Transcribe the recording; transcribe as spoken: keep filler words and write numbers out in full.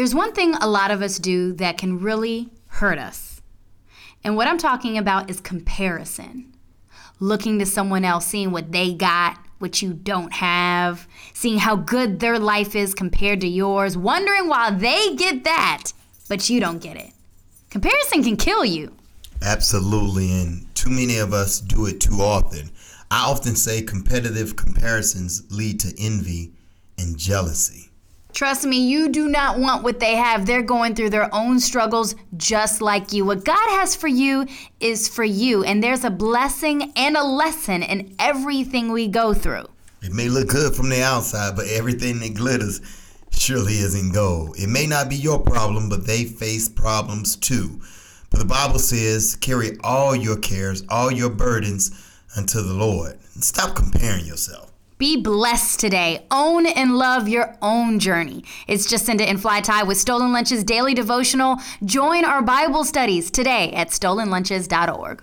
There's one thing a lot of us do that can really hurt us. And what I'm talking about is comparison. Looking to someone else, seeing what they got, what you don't have, seeing how good their life is compared to yours, wondering why they get that, but you don't get it. Comparison can kill you. Absolutely, and too many of us do it too often. I often say competitive comparisons lead to envy and jealousy. Trust me, you do not want what they have. They're going through their own struggles just like you. What God has for you is for you, and there's a blessing and a lesson in everything we go through. It may look good from the outside, but everything that glitters surely isn't gold. It may not be your problem, but they face problems too. But the Bible says, carry all your cares, all your burdens unto the Lord. Stop comparing yourself. Be blessed today. Own and love your own journey. It's Jacinda and Fly Tie with Stolen Lunches Daily Devotional. Join our Bible studies today at stolen lunches dot org.